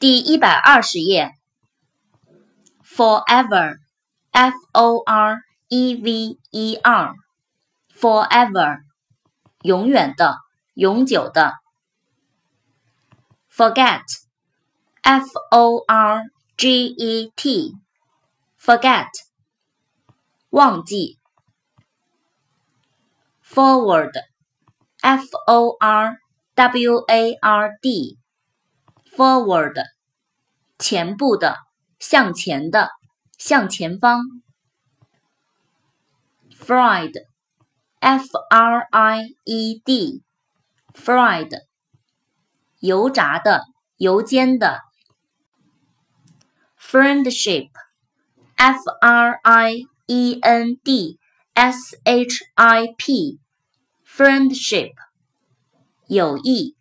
第120页 ，forever, F-O-R-E-V-E-R, forever, 永远的，永久的。forget, F-O-R-G-E-T, forget, 忘记。forward, F-O-R-W-A-R-D,Forward, 前部的，向前的，向前方。Fried, F-R-I-E-D, fried, 油炸的，油煎的。Friendship, F-R-I-E-N-D-S-H-I-P, friendship, 友谊。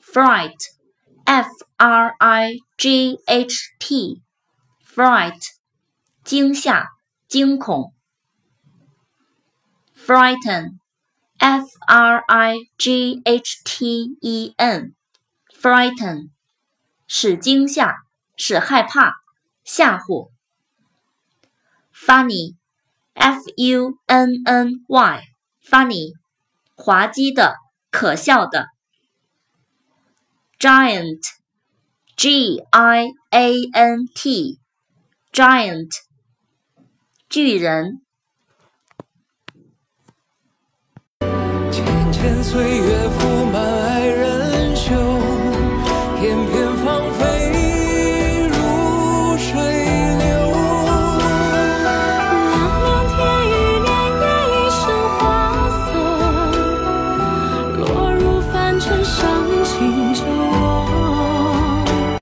Fright, F-R-I-G-H-T, fright, 惊吓，惊恐。Frighten, F-R-I-G-H-T-E-N, frighten, 使惊吓，使害怕，吓唬。Funny, F-U-N-N-Y, funny, 滑稽的，可笑的。Giant, G-I-A-N-T, giant, 巨人。千千岁月